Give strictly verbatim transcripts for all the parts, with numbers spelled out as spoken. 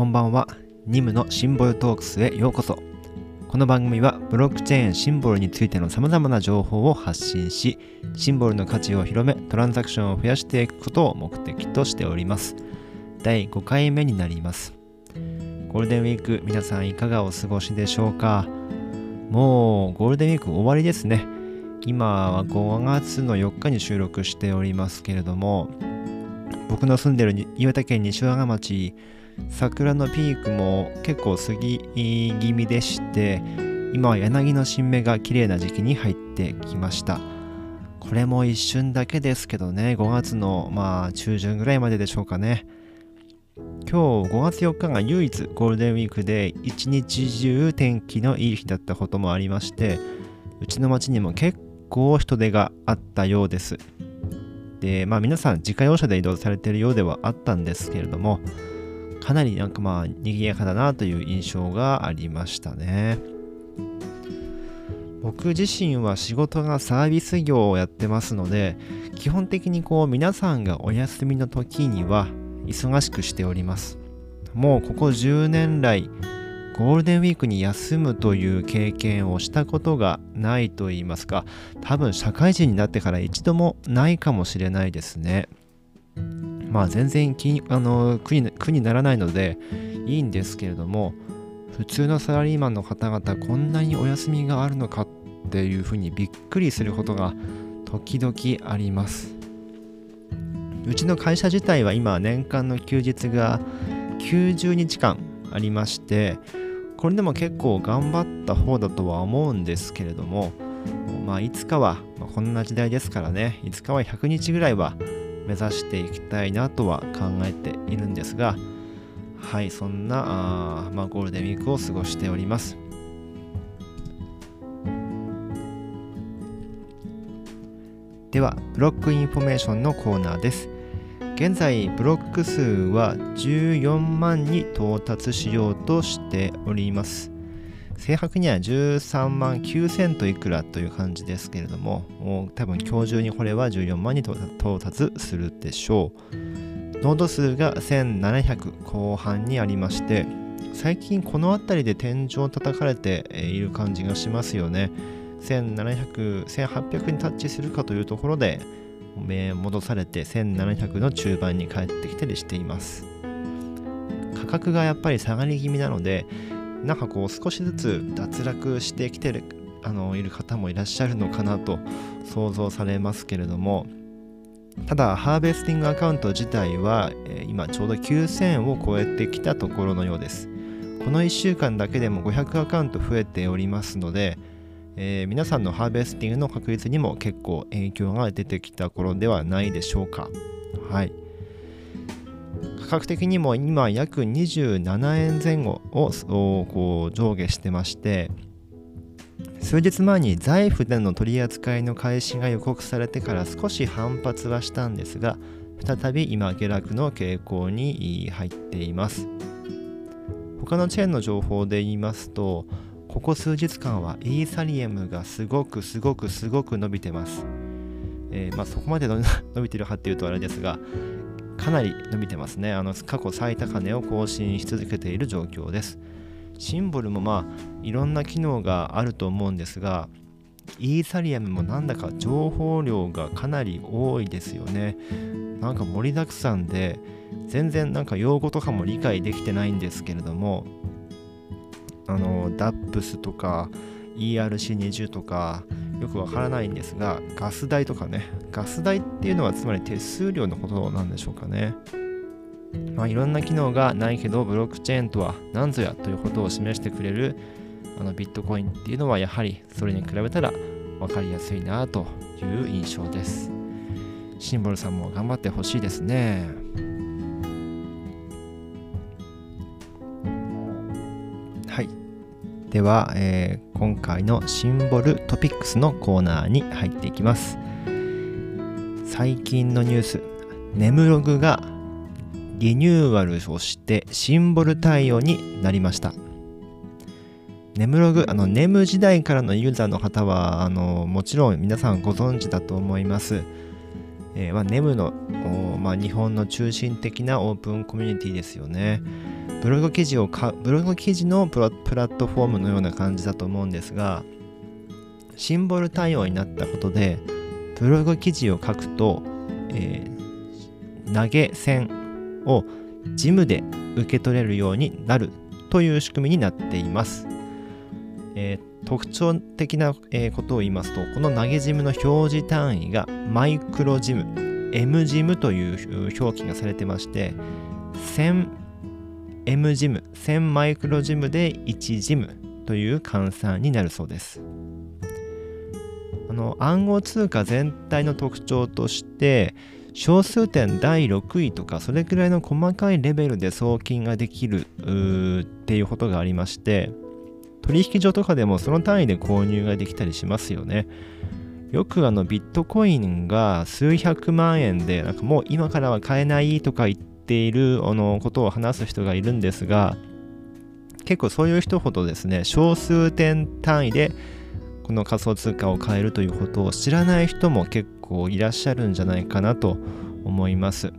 こんばんは。エヌイーエムのシンボルトークスへようこそ。この番組はブロックチェーンシンボルについての様々な情報を発信し、シンボルの価値を広め、トランザクションを増やしていくことを目的としております。だいごかいめになります。ゴールデンウィーク、皆さんいかがお過ごしでしょうか。もうゴールデンウィーク終わりですね。今はごがつのよっかに収録しておりますけれども、僕の住んでる岩手県西和賀町、桜のピークも結構過ぎ気味でして、今は柳の新芽が綺麗な時期に入ってきました。これも一瞬だけですけどね、ごがつのまあ中旬ぐらいまででしょうかね。今日ごがつよっかが唯一ゴールデンウィークで一日中天気のいい日だったこともありまして、うちの町にも結構人出があったようです。で、まあ皆さん自家用車で移動されているようではあったんですけれども、かなりなんかまあ賑やかだなという印象がありましたね。僕自身は仕事がサービス業をやってますので、基本的にこう皆さんがお休みの時には忙しくしております。もうここじゅうねん来、ゴールデンウィークに休むという経験をしたことがないと言いますか、多分社会人になってから一度もないかもしれないですね。まあ全然気あの苦に、苦にならないのでいいんですけれども、普通のサラリーマンの方々、こんなにお休みがあるのかっていうふうにびっくりすることが時々あります。うちの会社自体は今年間の休日がきゅうじゅうにちかんありまして、これでも結構頑張った方だとは思うんですけれども、まあいつかは、まあ、こんな時代ですからね、いつかはひゃくにちぐらいは目指していきたいなとは考えているんですが、はい、そんなあ、まあ、ゴールデンウィークを過ごしております。ではブロックインフォメーションのコーナーです。現在ブロック数はじゅうよんまんに到達しようとしております。正確にはじゅうさんまんきゅうせんといくらという感じですけれども、もう多分今日中にこれはじゅうよんまんに到達するでしょう。ノード数がせんななひゃくこうはんにありまして、最近この辺りで天井を叩かれている感じがしますよね。せんななひゃく、せんはっぴゃくにタッチするかというところで戻されて、せんななひゃくの中盤に帰ってきたりしています。価格がやっぱり下がり気味なので、なんかこう少しずつ脱落してきてるあのいる方もいらっしゃるのかなと想像されますけれども、ただハーベスティングアカウント自体は、えー、今ちょうどきゅうせんを超えてきたところのようです。このいっしゅうかんだけでもごひゃくアカウント増えておりますので、えー、皆さんのハーベスティングの確率にも結構影響が出てきた頃ではないでしょうか。はい、価格的にも今約にじゅうななえんぜん後をこう上下してまして、数日前に財布での取り扱いの開始が予告されてから少し反発はしたんですが、再び今下落の傾向に入っています。他のチェーンの情報で言いますと、ここ数日間はイーサリエムがすごくすごくすごく伸びてます。えー、まあそこまで伸びてるかっていうとあれですが、かなり伸びてますね。あの過去最高値を更新し続けている状況です。シンボルもまあいろんな機能があると思うんですが、イーサリアムもなんだか情報量がかなり多いですよね。なんか盛りだくさんで、全然なんか用語とかも理解できてないんですけれども、あの ダップス とか イーアールシーにじゅう とかよくわからないんですが、ガス代とかね、ガス代っていうのはつまり手数料のことなんでしょうかね。まあいろんな機能がないけど、ブロックチェーンとは何ぞやということを示してくれるあのビットコインっていうのは、やはりそれに比べたらわかりやすいなという印象です。シンボルさんも頑張ってほしいですね。はい、では、えー、今回のシンボルトピックスのコーナーに入っていきます。最近のニュース、エヌイーエムログがリニューアルをしてシンボル対応になりました。エヌイーエムログ、あの エヌイーエム 時代からのユーザーの方はあのもちろん皆さんご存知だと思います。えーまあ、ネム の、まあ、日本の中心的なオープンコミュニティですよね。ブログ記事をかブログ記事のプ ラ, プラットフォームのような感じだと思うんですが、シンボル対応になったことでブログ記事を書くと、えー、投げ銭をジムで受け取れるようになるという仕組みになっています。えー特徴的なことを言いますと、この投げジムの表示単位がマイクロジム、エム ジムという表記がされてまして、せん エム ジム、せんマイクロジムでいちジムという換算になるそうです。あの暗号通貨全体の特徴として、小数点だいろくいとかそれくらいの細かいレベルで送金ができるっていうことがありまして、取引所とかでもその単位で購入ができたりしますよね。よくあのビットコインが数百万円でなんかもう今からは買えないとか言っているあのことを話す人がいるんですが、結構そういう人ほどですね、小数点単位でこの仮想通貨を買えるということを知らない人も結構いらっしゃるんじゃないかなと思います。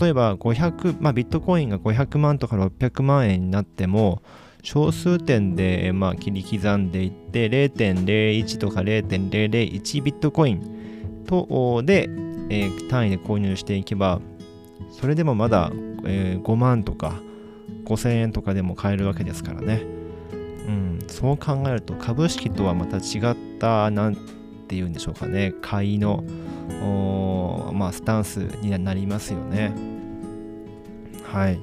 例えばごひゃく、まあ、ビットコインがごひゃくまんとかろっぴゃくまん円になっても、小数点でまあ切り刻んでいって れいてんれいいち とか れいてんれいれいいち ビットコイン等でえ単位で購入していけば、それでもまだえごまんとかごせんえんとかでも買えるわけですからね。うん、そう考えると株式とはまた違ったなんていうんでしょうかね、買いのまあスタンスになりますよね。はい。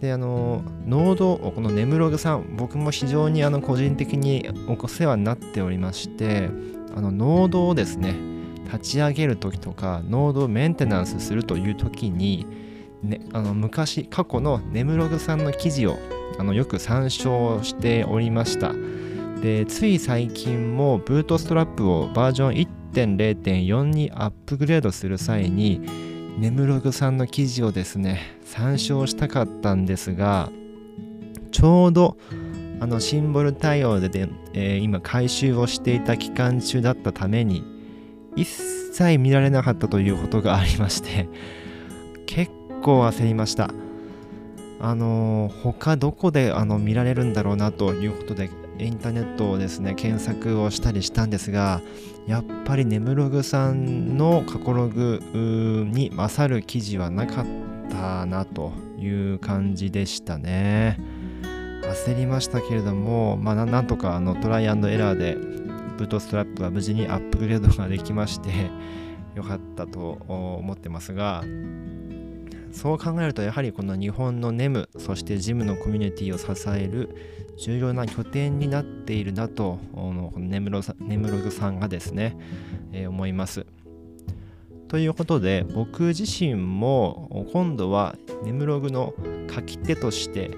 であのノード、この ネム ログさん、僕も非常にあの個人的にお世話になっておりまして、あのノードをですね立ち上げるときとかノードをメンテナンスするというときに、ね、あの昔過去の ネム ログさんの記事をあのよく参照しておりました。でつい最近もブートストラップをバージョン いってんれいてんよん にアップグレードする際にネム ログさんの記事をですね参照したかったんですが、ちょうどあのシンボル対応で、で、えー、今回収をしていた期間中だったために一切見られなかったということがありまして、結構焦りました。あのー、他どこであの見られるんだろうなということでインターネットをですね検索をしたりしたんですが、やっぱり ネム ログさんの過去ログに勝る記事はなかったなという感じでしたね。焦りましたけれども、まあ、な, なんとかあのトライアンドエラーでブートストラップは無事にアップグレードができましてよかったと思ってますが、そう考えるとやはりこの日本の ネム そして ジム のコミュニティを支える重要な拠点になっているなと、この ネム ログさんがですね、えー、思います。ということで僕自身も今度は ネム ログの書き手として、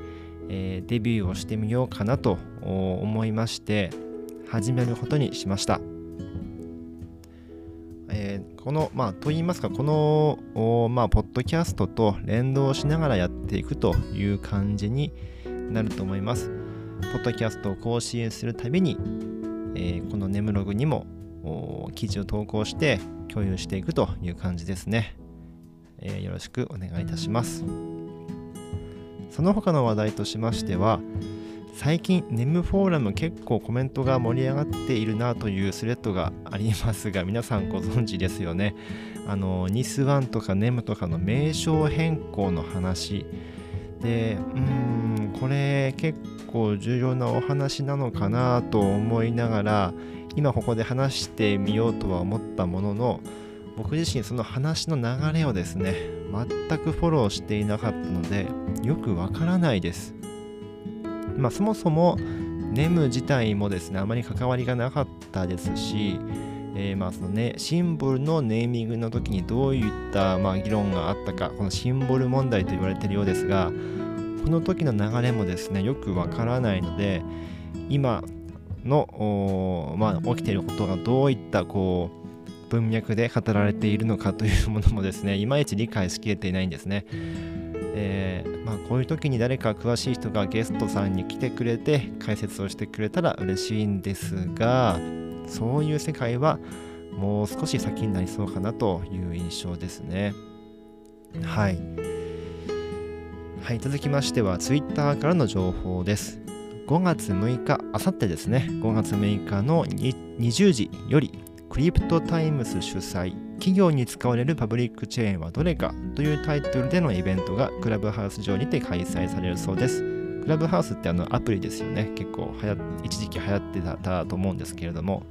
えー、デビューをしてみようかなと思いまして始めることにしました。えー、このまあと言いますかこのまあポッドキャストと連動しながらやっていくという感じになると思います。ポッドキャストを更新するたびに、えー、この ネム ログにも記事を投稿して共有していくという感じですね。えー、よろしくお願いいたします。その他の話題としましては、最近 ネム フォーラム結構コメントが盛り上がっているなというスレッドがありますが、皆さんご存知ですよね。あの ニスワン とか ネム とかの名称変更の話で、うーんこれ結構重要なお話なのかなと思いながら今ここで話してみようとは思ったものの、僕自身その話の流れをですね全くフォローしていなかったのでよくわからないです。まあ、そもそも ネム 自体もですねあまり関わりがなかったですし、えーまあそのね、シンボルのネーミングの時にどういったまあ議論があったか、このシンボル問題と言われているようですが、この時の流れもですねよくわからないので、今の、まあ、起きていることがどういったこう文脈で語られているのかというものもですねいまいち理解しきれていないんですね。えーまあ、こういう時に誰か詳しい人がゲストさんに来てくれて解説をしてくれたら嬉しいんですが、そういう世界はもう少し先になりそうかなという印象ですね。はい、はい、続きましてはツイッターからの情報です。ごがつむいか、あさってですね、ごがつむいかのにじゅうじより、クリプトタイムス主催、企業に使われるパブリックチェーンはどれかというタイトルでのイベントがクラブハウス上にて開催されるそうです。クラブハウスってあのアプリですよね。結構はや一時期流行ってたと思うんですけれども、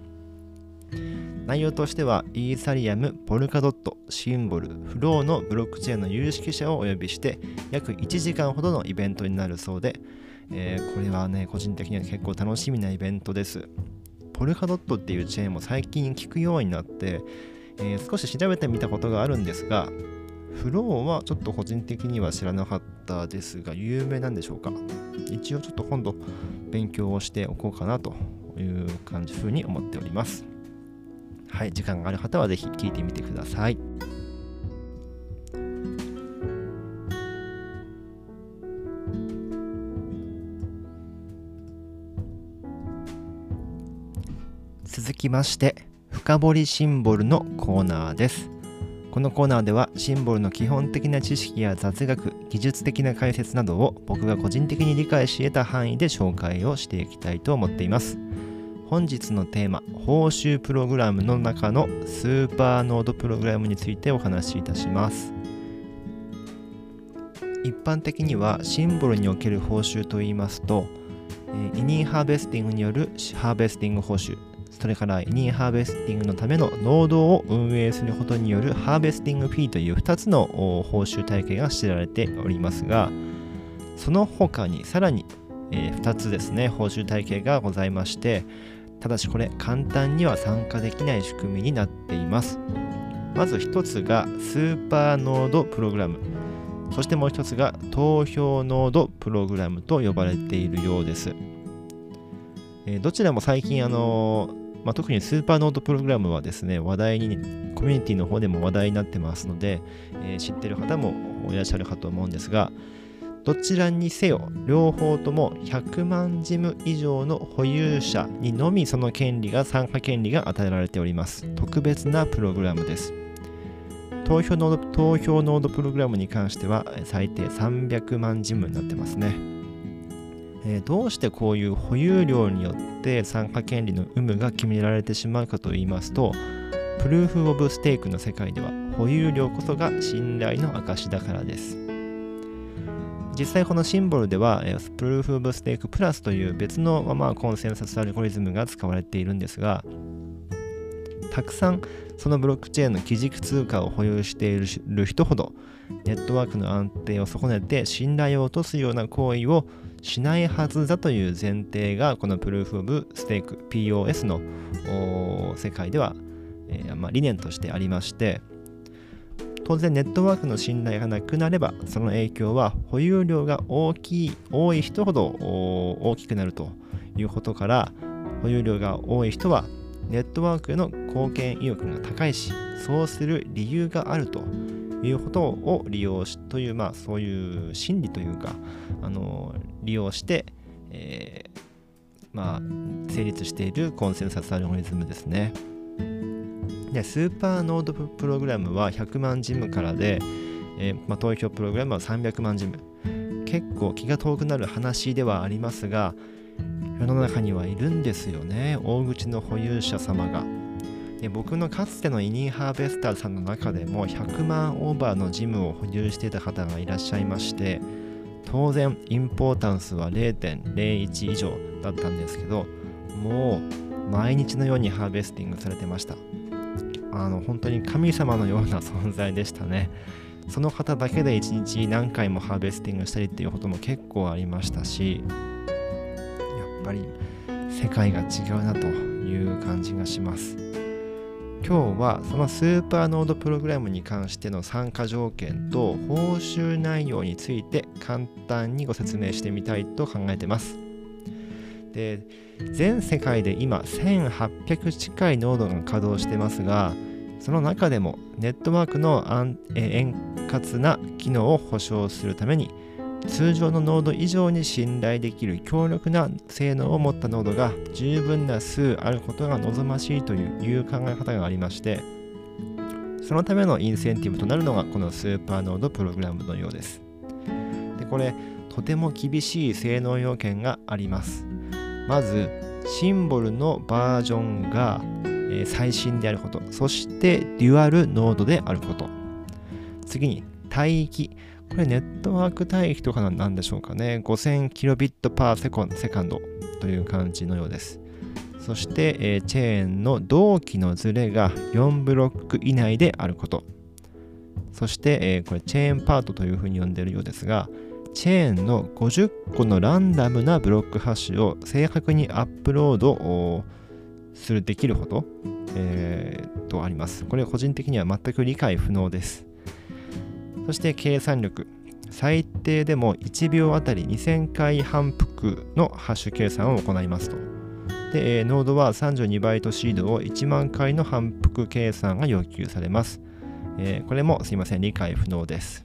内容としてはイーサリアム、ポルカドット、シンボル、フローのブロックチェーンの有識者をお呼びして約いちじかんほどのイベントになるそうで、えー、これはね個人的には結構楽しみなイベントです。ポルカドットっていうチェーンも最近聞くようになって、えー、少し調べてみたことがあるんですが、フローはちょっと個人的には知らなかったですが、有名なんでしょうか。一応ちょっと今度勉強をしておこうかなという感じ風に思っております。はい、時間がある方はぜひ聞いてみてください。続きまして深掘りシンボルのコーナーです。このコーナーではシンボルの基本的な知識や雑学、技術的な解説などを僕が個人的に理解し得た範囲で紹介をしていきたいと思っています。本日のテーマ、報酬プログラムの中のスーパーノードプログラムについてお話しいたします。一般的にはシンボルにおける報酬といいますと、委任ハーベスティングによるハーベスティング報酬、それから委任ハーベスティングのためのノードを運営することによるハーベスティングフィーというふたつの報酬体系が知られておりますが、その他にさらにふたつですね、報酬体系がございまして、ただしこれ簡単には参加できない仕組みになっています。まず一つがスーパーノードプログラム、そしてもう一つが投票ノードプログラムと呼ばれているようです。えー、どちらも最近あのー、まあ、特にスーパーノードプログラムはですね、話題にコミュニティの方でも話題になってますので、えー、知ってる方もいらっしゃるかと思うんですが、どちらにせよ両方ともひゃくまんジム以上の保有者にのみその権利が参加権利が与えられております。特別なプログラムです。投票ノード、投票ノードプログラムに関しては最低さんびゃくまんジムになってますね、えー、どうしてこういう保有量によって参加権利の有無が決められてしまうかといいますと、プルーフ・オブ・ステークの世界では保有量こそが信頼の証だからです。実際このシンボルではプルーフ・オブ・ステークプラスという別の、まあ、コンセンサスアルゴリズムが使われているんですが、たくさんそのブロックチェーンの基軸通貨を保有している人ほどネットワークの安定を損ねて信頼を落とすような行為をしないはずだという前提がこのプルーフ・オブ・ステーク ピーオーエス の世界では、えーまあ、理念としてありまして、当然ネットワークの信頼がなくなればその影響は保有量が大きい多い人ほど大きくなるということから、保有量が多い人はネットワークへの貢献意欲が高いし、そうする理由があるということを利用しという、まあ、そういう心理というかあの利用して、えーまあ、成立しているコンセンサスアルゴリズムですね。でスーパーノードプログラムはひゃくまんジムからで、えーまあ、投票プログラムはさんびゃくまんジム、結構気が遠くなる話ではありますが、世の中にはいるんですよね、大口の保有者様が。で僕のかつての委任ハーベスターさんの中でもひゃくまんオーバーのジムを保有していた方がいらっしゃいまして、当然インポータンスは れいてんれいいち 以上だったんですけど、もう毎日のようにハーベスティングされてました。あの本当に神様のような存在でしたね。その方だけで一日何回もハーベスティングしたりっていうことも結構ありましたし、やっぱり世界が違うなという感じがします。今日はそのスーパーノードプログラムに関しての参加条件と報酬内容について簡単にご説明してみたいと考えてます。で全世界で今せんはっぴゃく近いノードが稼働してますが、その中でもネットワークの安、え、円滑な機能を保証するために通常のノード以上に信頼できる強力な性能を持ったノードが十分な数あることが望ましいという考え方がありまして、そのためのインセンティブとなるのがこのスーパーノードプログラムのようです。でこれとても厳しい性能要件があります。まずシンボルのバージョンが最新であること、そしてデュアルノードであること、次に帯域、これネットワーク帯域とかなんでしょうかね。ごせんキロビットパーセカンドという感じのようです。そして、えー、チェーンの同期のズレがよんブロック以内であること、そして、えー、これチェーンパートというふうに呼んでいるようですが、チェーンのごじゅっこのランダムなブロックハッシュを正確にアップロードをするできること、えー、とあります。これ個人的には全く理解不能です。そして計算力、最低でもいちびょうあたりにせんかい反復のハッシュ計算を行いますと。で、ノードはさんじゅうにバイトシードをいちまんかいの反復計算が要求されます。えー、これもすいません、理解不能です。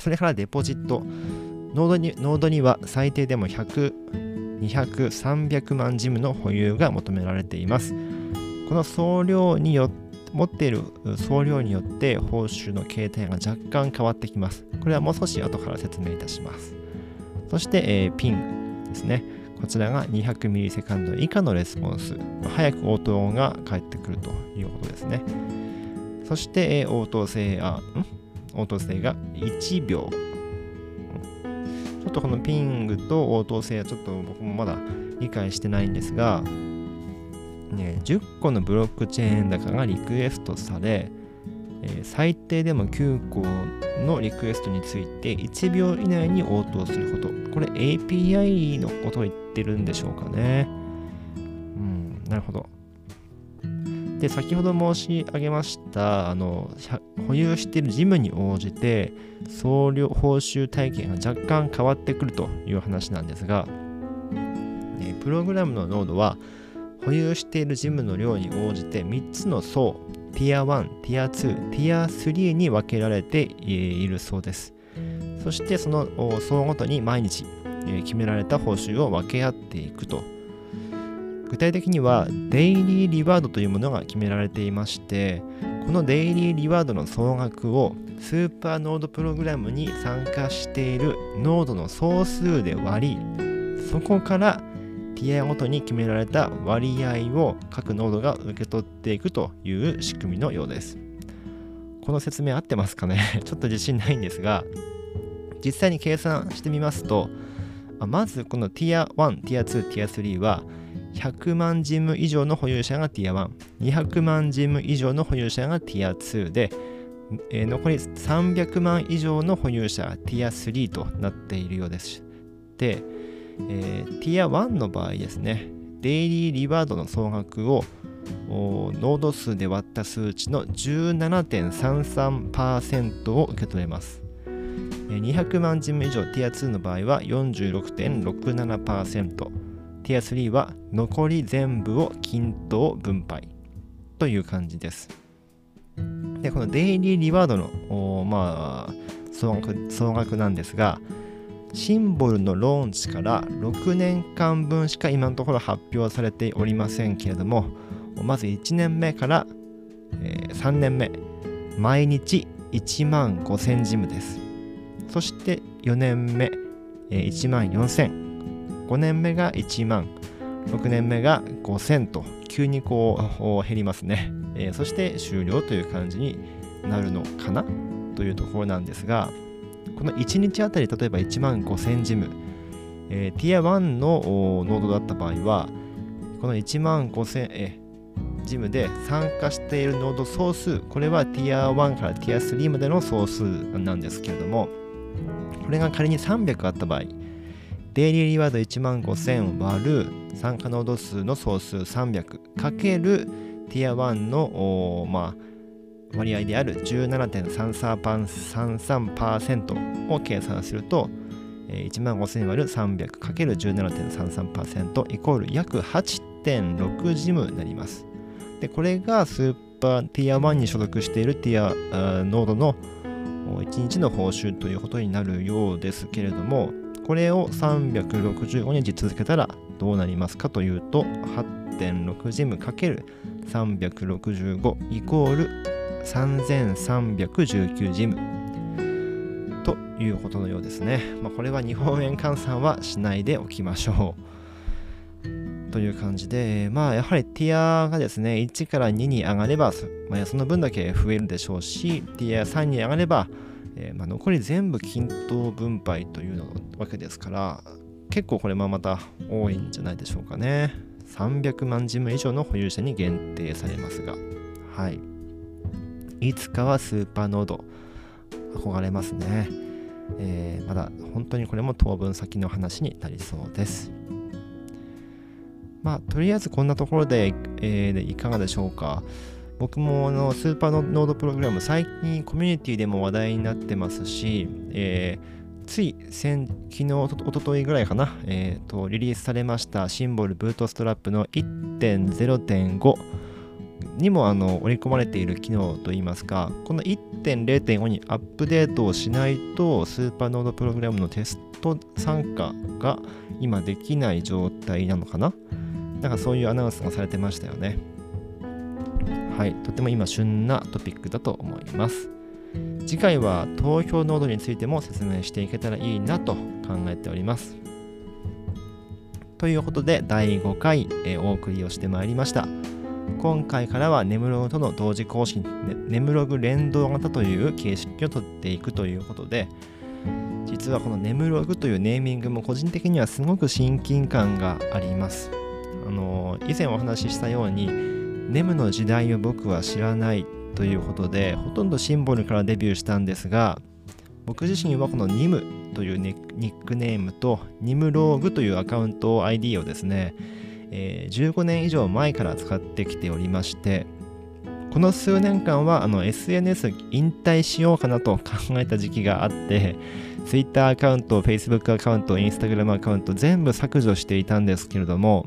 それからデポジット、ノードに、ノードには最低でもひゃく、にひゃく、さんびゃくまんジムの保有が求められています。この総量によって持っている総量によって報酬の形態が若干変わってきます。これはもう少し後から説明いたします。そして、えー、ピンですね。こちらがにひゃくミリセカンド以下のレスポンス。早く応答が返ってくるということですね。そして、えー、応答性が、応答性がいちびょう。ちょっとこのピングと応答性はちょっと僕もまだ理解してないんですが、ね、じゅっこのブロックチェーン高がリクエストされ、えー、最低でもきゅうこのリクエストについていちびょう以内に応答すること、これ エーピーアイ のことを言ってるんでしょうかね。うん、なるほど。で、先ほど申し上げましたあの保有しているジムに応じて総量報酬体系が若干変わってくるという話なんですが、ね、プログラムのノードは保有しているジムの量に応じてみっつの層、ティアワン、ティアツー、ティアスリーに分けられているそうです。そしてその層ごとに毎日決められた報酬を分け合っていくと。具体的にはデイリーリワードというものが決められていまして、このデイリーリワードの総額をスーパーノードプログラムに参加しているノードの総数で割り、そこからティアごとに決められた割合を各ノードが受け取っていくという仕組みのようです。この説明合ってますかねちょっと自信ないんですが、実際に計算してみますと、まずこのティアワン、ティアツー、ティアスリーはひゃくまんジム以上の保有者がティアワン、にひゃくまんジム以上の保有者がティアツーで、えー、残りさんびゃくまん以上の保有者がティアスリーとなっているようです。でえー、ティアワンの場合ですね、デイリーリワードの総額をノード数で割った数値の じゅうななてんさんさんパーセント を受け取れます。にひゃくまんジム以上ティアツーの場合は よんじゅうろくてんろくななパーセント、ティアスリーは残り全部を均等分配という感じです。で、このデイリーリワードの、まあ、総額、総額なんですが、シンボルのローンチからろくねんかんぶんしか今のところ発表されておりませんけれども、まずいちねんめからさんねんめ、毎日いちまんごせんジムです。そしてよねんめ、いちまんよんせん。ごねんめがいちまん。ろくねんめがごせんと、急にこう減りますね。そして終了という感じになるのかなというところなんですが、このいちにちあたり例えばいちまんごせんジム、えー、ティアワンのノードだった場合はこのいちまんごせん、えー、ジムで参加しているノード総数、これはティアワンからティアスリーまでの総数なんですけれども、これが仮にさんびゃくあった場合、デイリーリワードいちまんごせん割る参加ノード数の総数さんびゃくかけるティアワンのまあ割合である じゅうななてんさんさんパーセント を計算すると、いちまんごせん割る さんびゃくかけるじゅうななてんさんさんパーセント イコール約 はちてんろく ジムになります。で、これがスーパーティアワンに所属しているティアノードのいちにちの報酬ということになるようですけれども、これをさんびゃくろくじゅうごにち続けたらどうなりますかというと、 はってんろく ジム かけるさんびゃくろくじゅうご イコールさんぜんさんびゃくじゅうきゅうジムということのようですね。まあ、これは日本円換算はしないでおきましょうという感じで、まあやはりティアがですねいちからにに上がれば、まあ、その分だけ増えるでしょうし、ティアさんに上がれば、えーまあ、残り全部均等分配というのわけですから、結構これもまた多いんじゃないでしょうかね。さんびゃくまんジム以上の保有者に限定されますが、はい、いつかはスーパーノード憧れますね。えー、まだ本当にこれも当分先の話になりそうです。まあとりあえずこんなところで、えー、でいかがでしょうか。僕もあのスーパーノードプログラム、最近コミュニティでも話題になってますし、えー、つい先昨日おとといぐらいかな、えー、とリリースされましたシンボルブートストラップの いってんれいてんご にもあの織り込まれている機能といいますか、この いってんれいてんご にアップデートをしないとスーパーノードプログラムのテスト参加が今できない状態なのかな、なんかそういうアナウンスがされてましたよね。はい、とても今旬なトピックだと思います。次回は投票ノードについても説明していけたらいいなと考えております。ということでだいごかい、えー、お送りをしてまいりました。今回からは ネムログ との同時更新、ネムログ 連動型という形式をとっていくということで、実はこの ネムログ というネーミングも個人的にはすごく親近感があります。あのー、以前お話ししたようにネム の時代を僕は知らないということで、ほとんどシンボルからデビューしたんですが、僕自身はこの エヌイーエム というニックネームと エヌイーエムログ というアカウント アイディー をですね、えー、じゅうごねん以上前から使ってきておりまして、この数年間はあの エスエヌエス 引退しようかなと考えた時期があって、 Twitter アカウント、Facebook アカウント、Instagram アカウント全部削除していたんですけれども、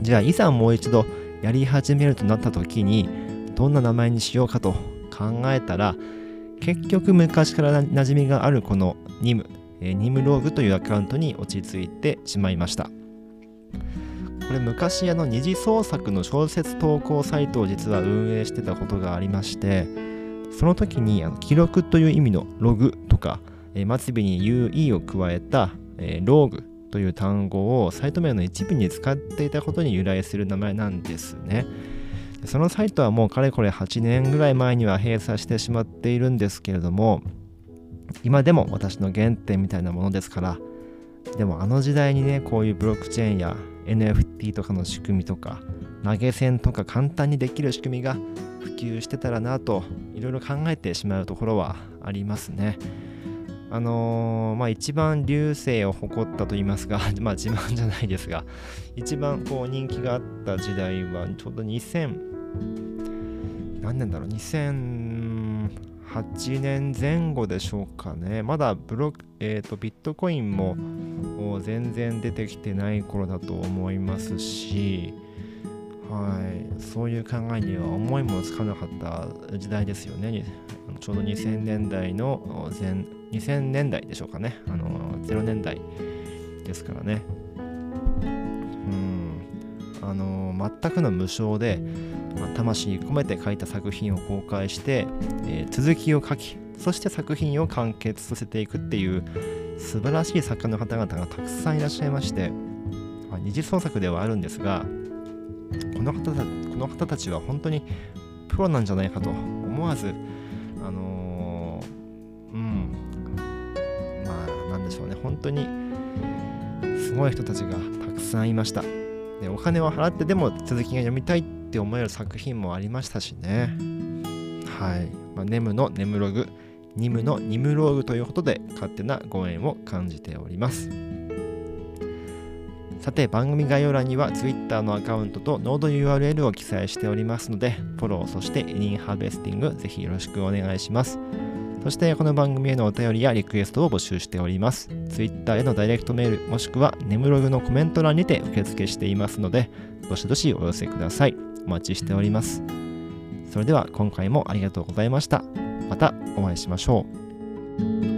じゃあいざもう一度やり始めるとなった時にどんな名前にしようかと考えたら、結局昔から馴染みがあるこの エヌアイエム、エヌアイエムログ というアカウントに落ち着いてしまいました。これ昔あの二次創作の小説投稿サイトを実は運営してたことがありまして、その時にあの記録という意味のログとか末尾に ue を加えたログという単語をサイト名の一部に使っていたことに由来する名前なんですね。そのサイトはもうかれこれはちねんぐらい前には閉鎖してしまっているんですけれども、今でも私の原点みたいなものですから。でもあの時代にね、こういうブロックチェーンや エヌエフティー とかの仕組みとか投げ銭とか簡単にできる仕組みが普及してたらなと、いろいろ考えてしまうところはありますね。あのーまあ、一番流星を誇ったといいますか、まあ、自慢じゃないですが、一番こう人気があった時代はちょうどにせん何年だろうにせんはちねん前後でしょうかね。まだブロック、えーとビットコインも全然出てきてない頃だと思いますし、はい、そういう考えには思いもつかなかった時代ですよね。ちょうどにせんねんだいの前、にせんねんだいでしょうかね。あのゼロねんだいですからね。うん、あの全くの無償で、まあ、魂込めて書いた作品を公開して、えー、続きを書き、そして作品を完結させていくっていう素晴らしい作家の方々がたくさんいらっしゃいまして、まあ、二次創作ではあるんですが、この方た、この方たちは本当にプロなんじゃないかと思わず、あのー、うん、まあなんでしょうね、本当にすごい人たちがたくさんいました。で、お金を払ってでも続きが読みたいって思える作品もありましたしね。はい、まあ、ネム の ネムログ、エヌアイエム の エヌアイエムログ ということで勝手なご縁を感じております。さて、番組概要欄には Twitter のアカウントとノード ユーアールエル を記載しておりますので、フォロー、そしてエリンハーベスティング、ぜひよろしくお願いします。そして、この番組へのお便りやリクエストを募集しております。Twitter へのダイレクトメール、もしくは ネムログ のコメント欄にて受付していますので、どしどしお寄せください。お待ちしております。それでは、今回もありがとうございました。またお会いしましょう。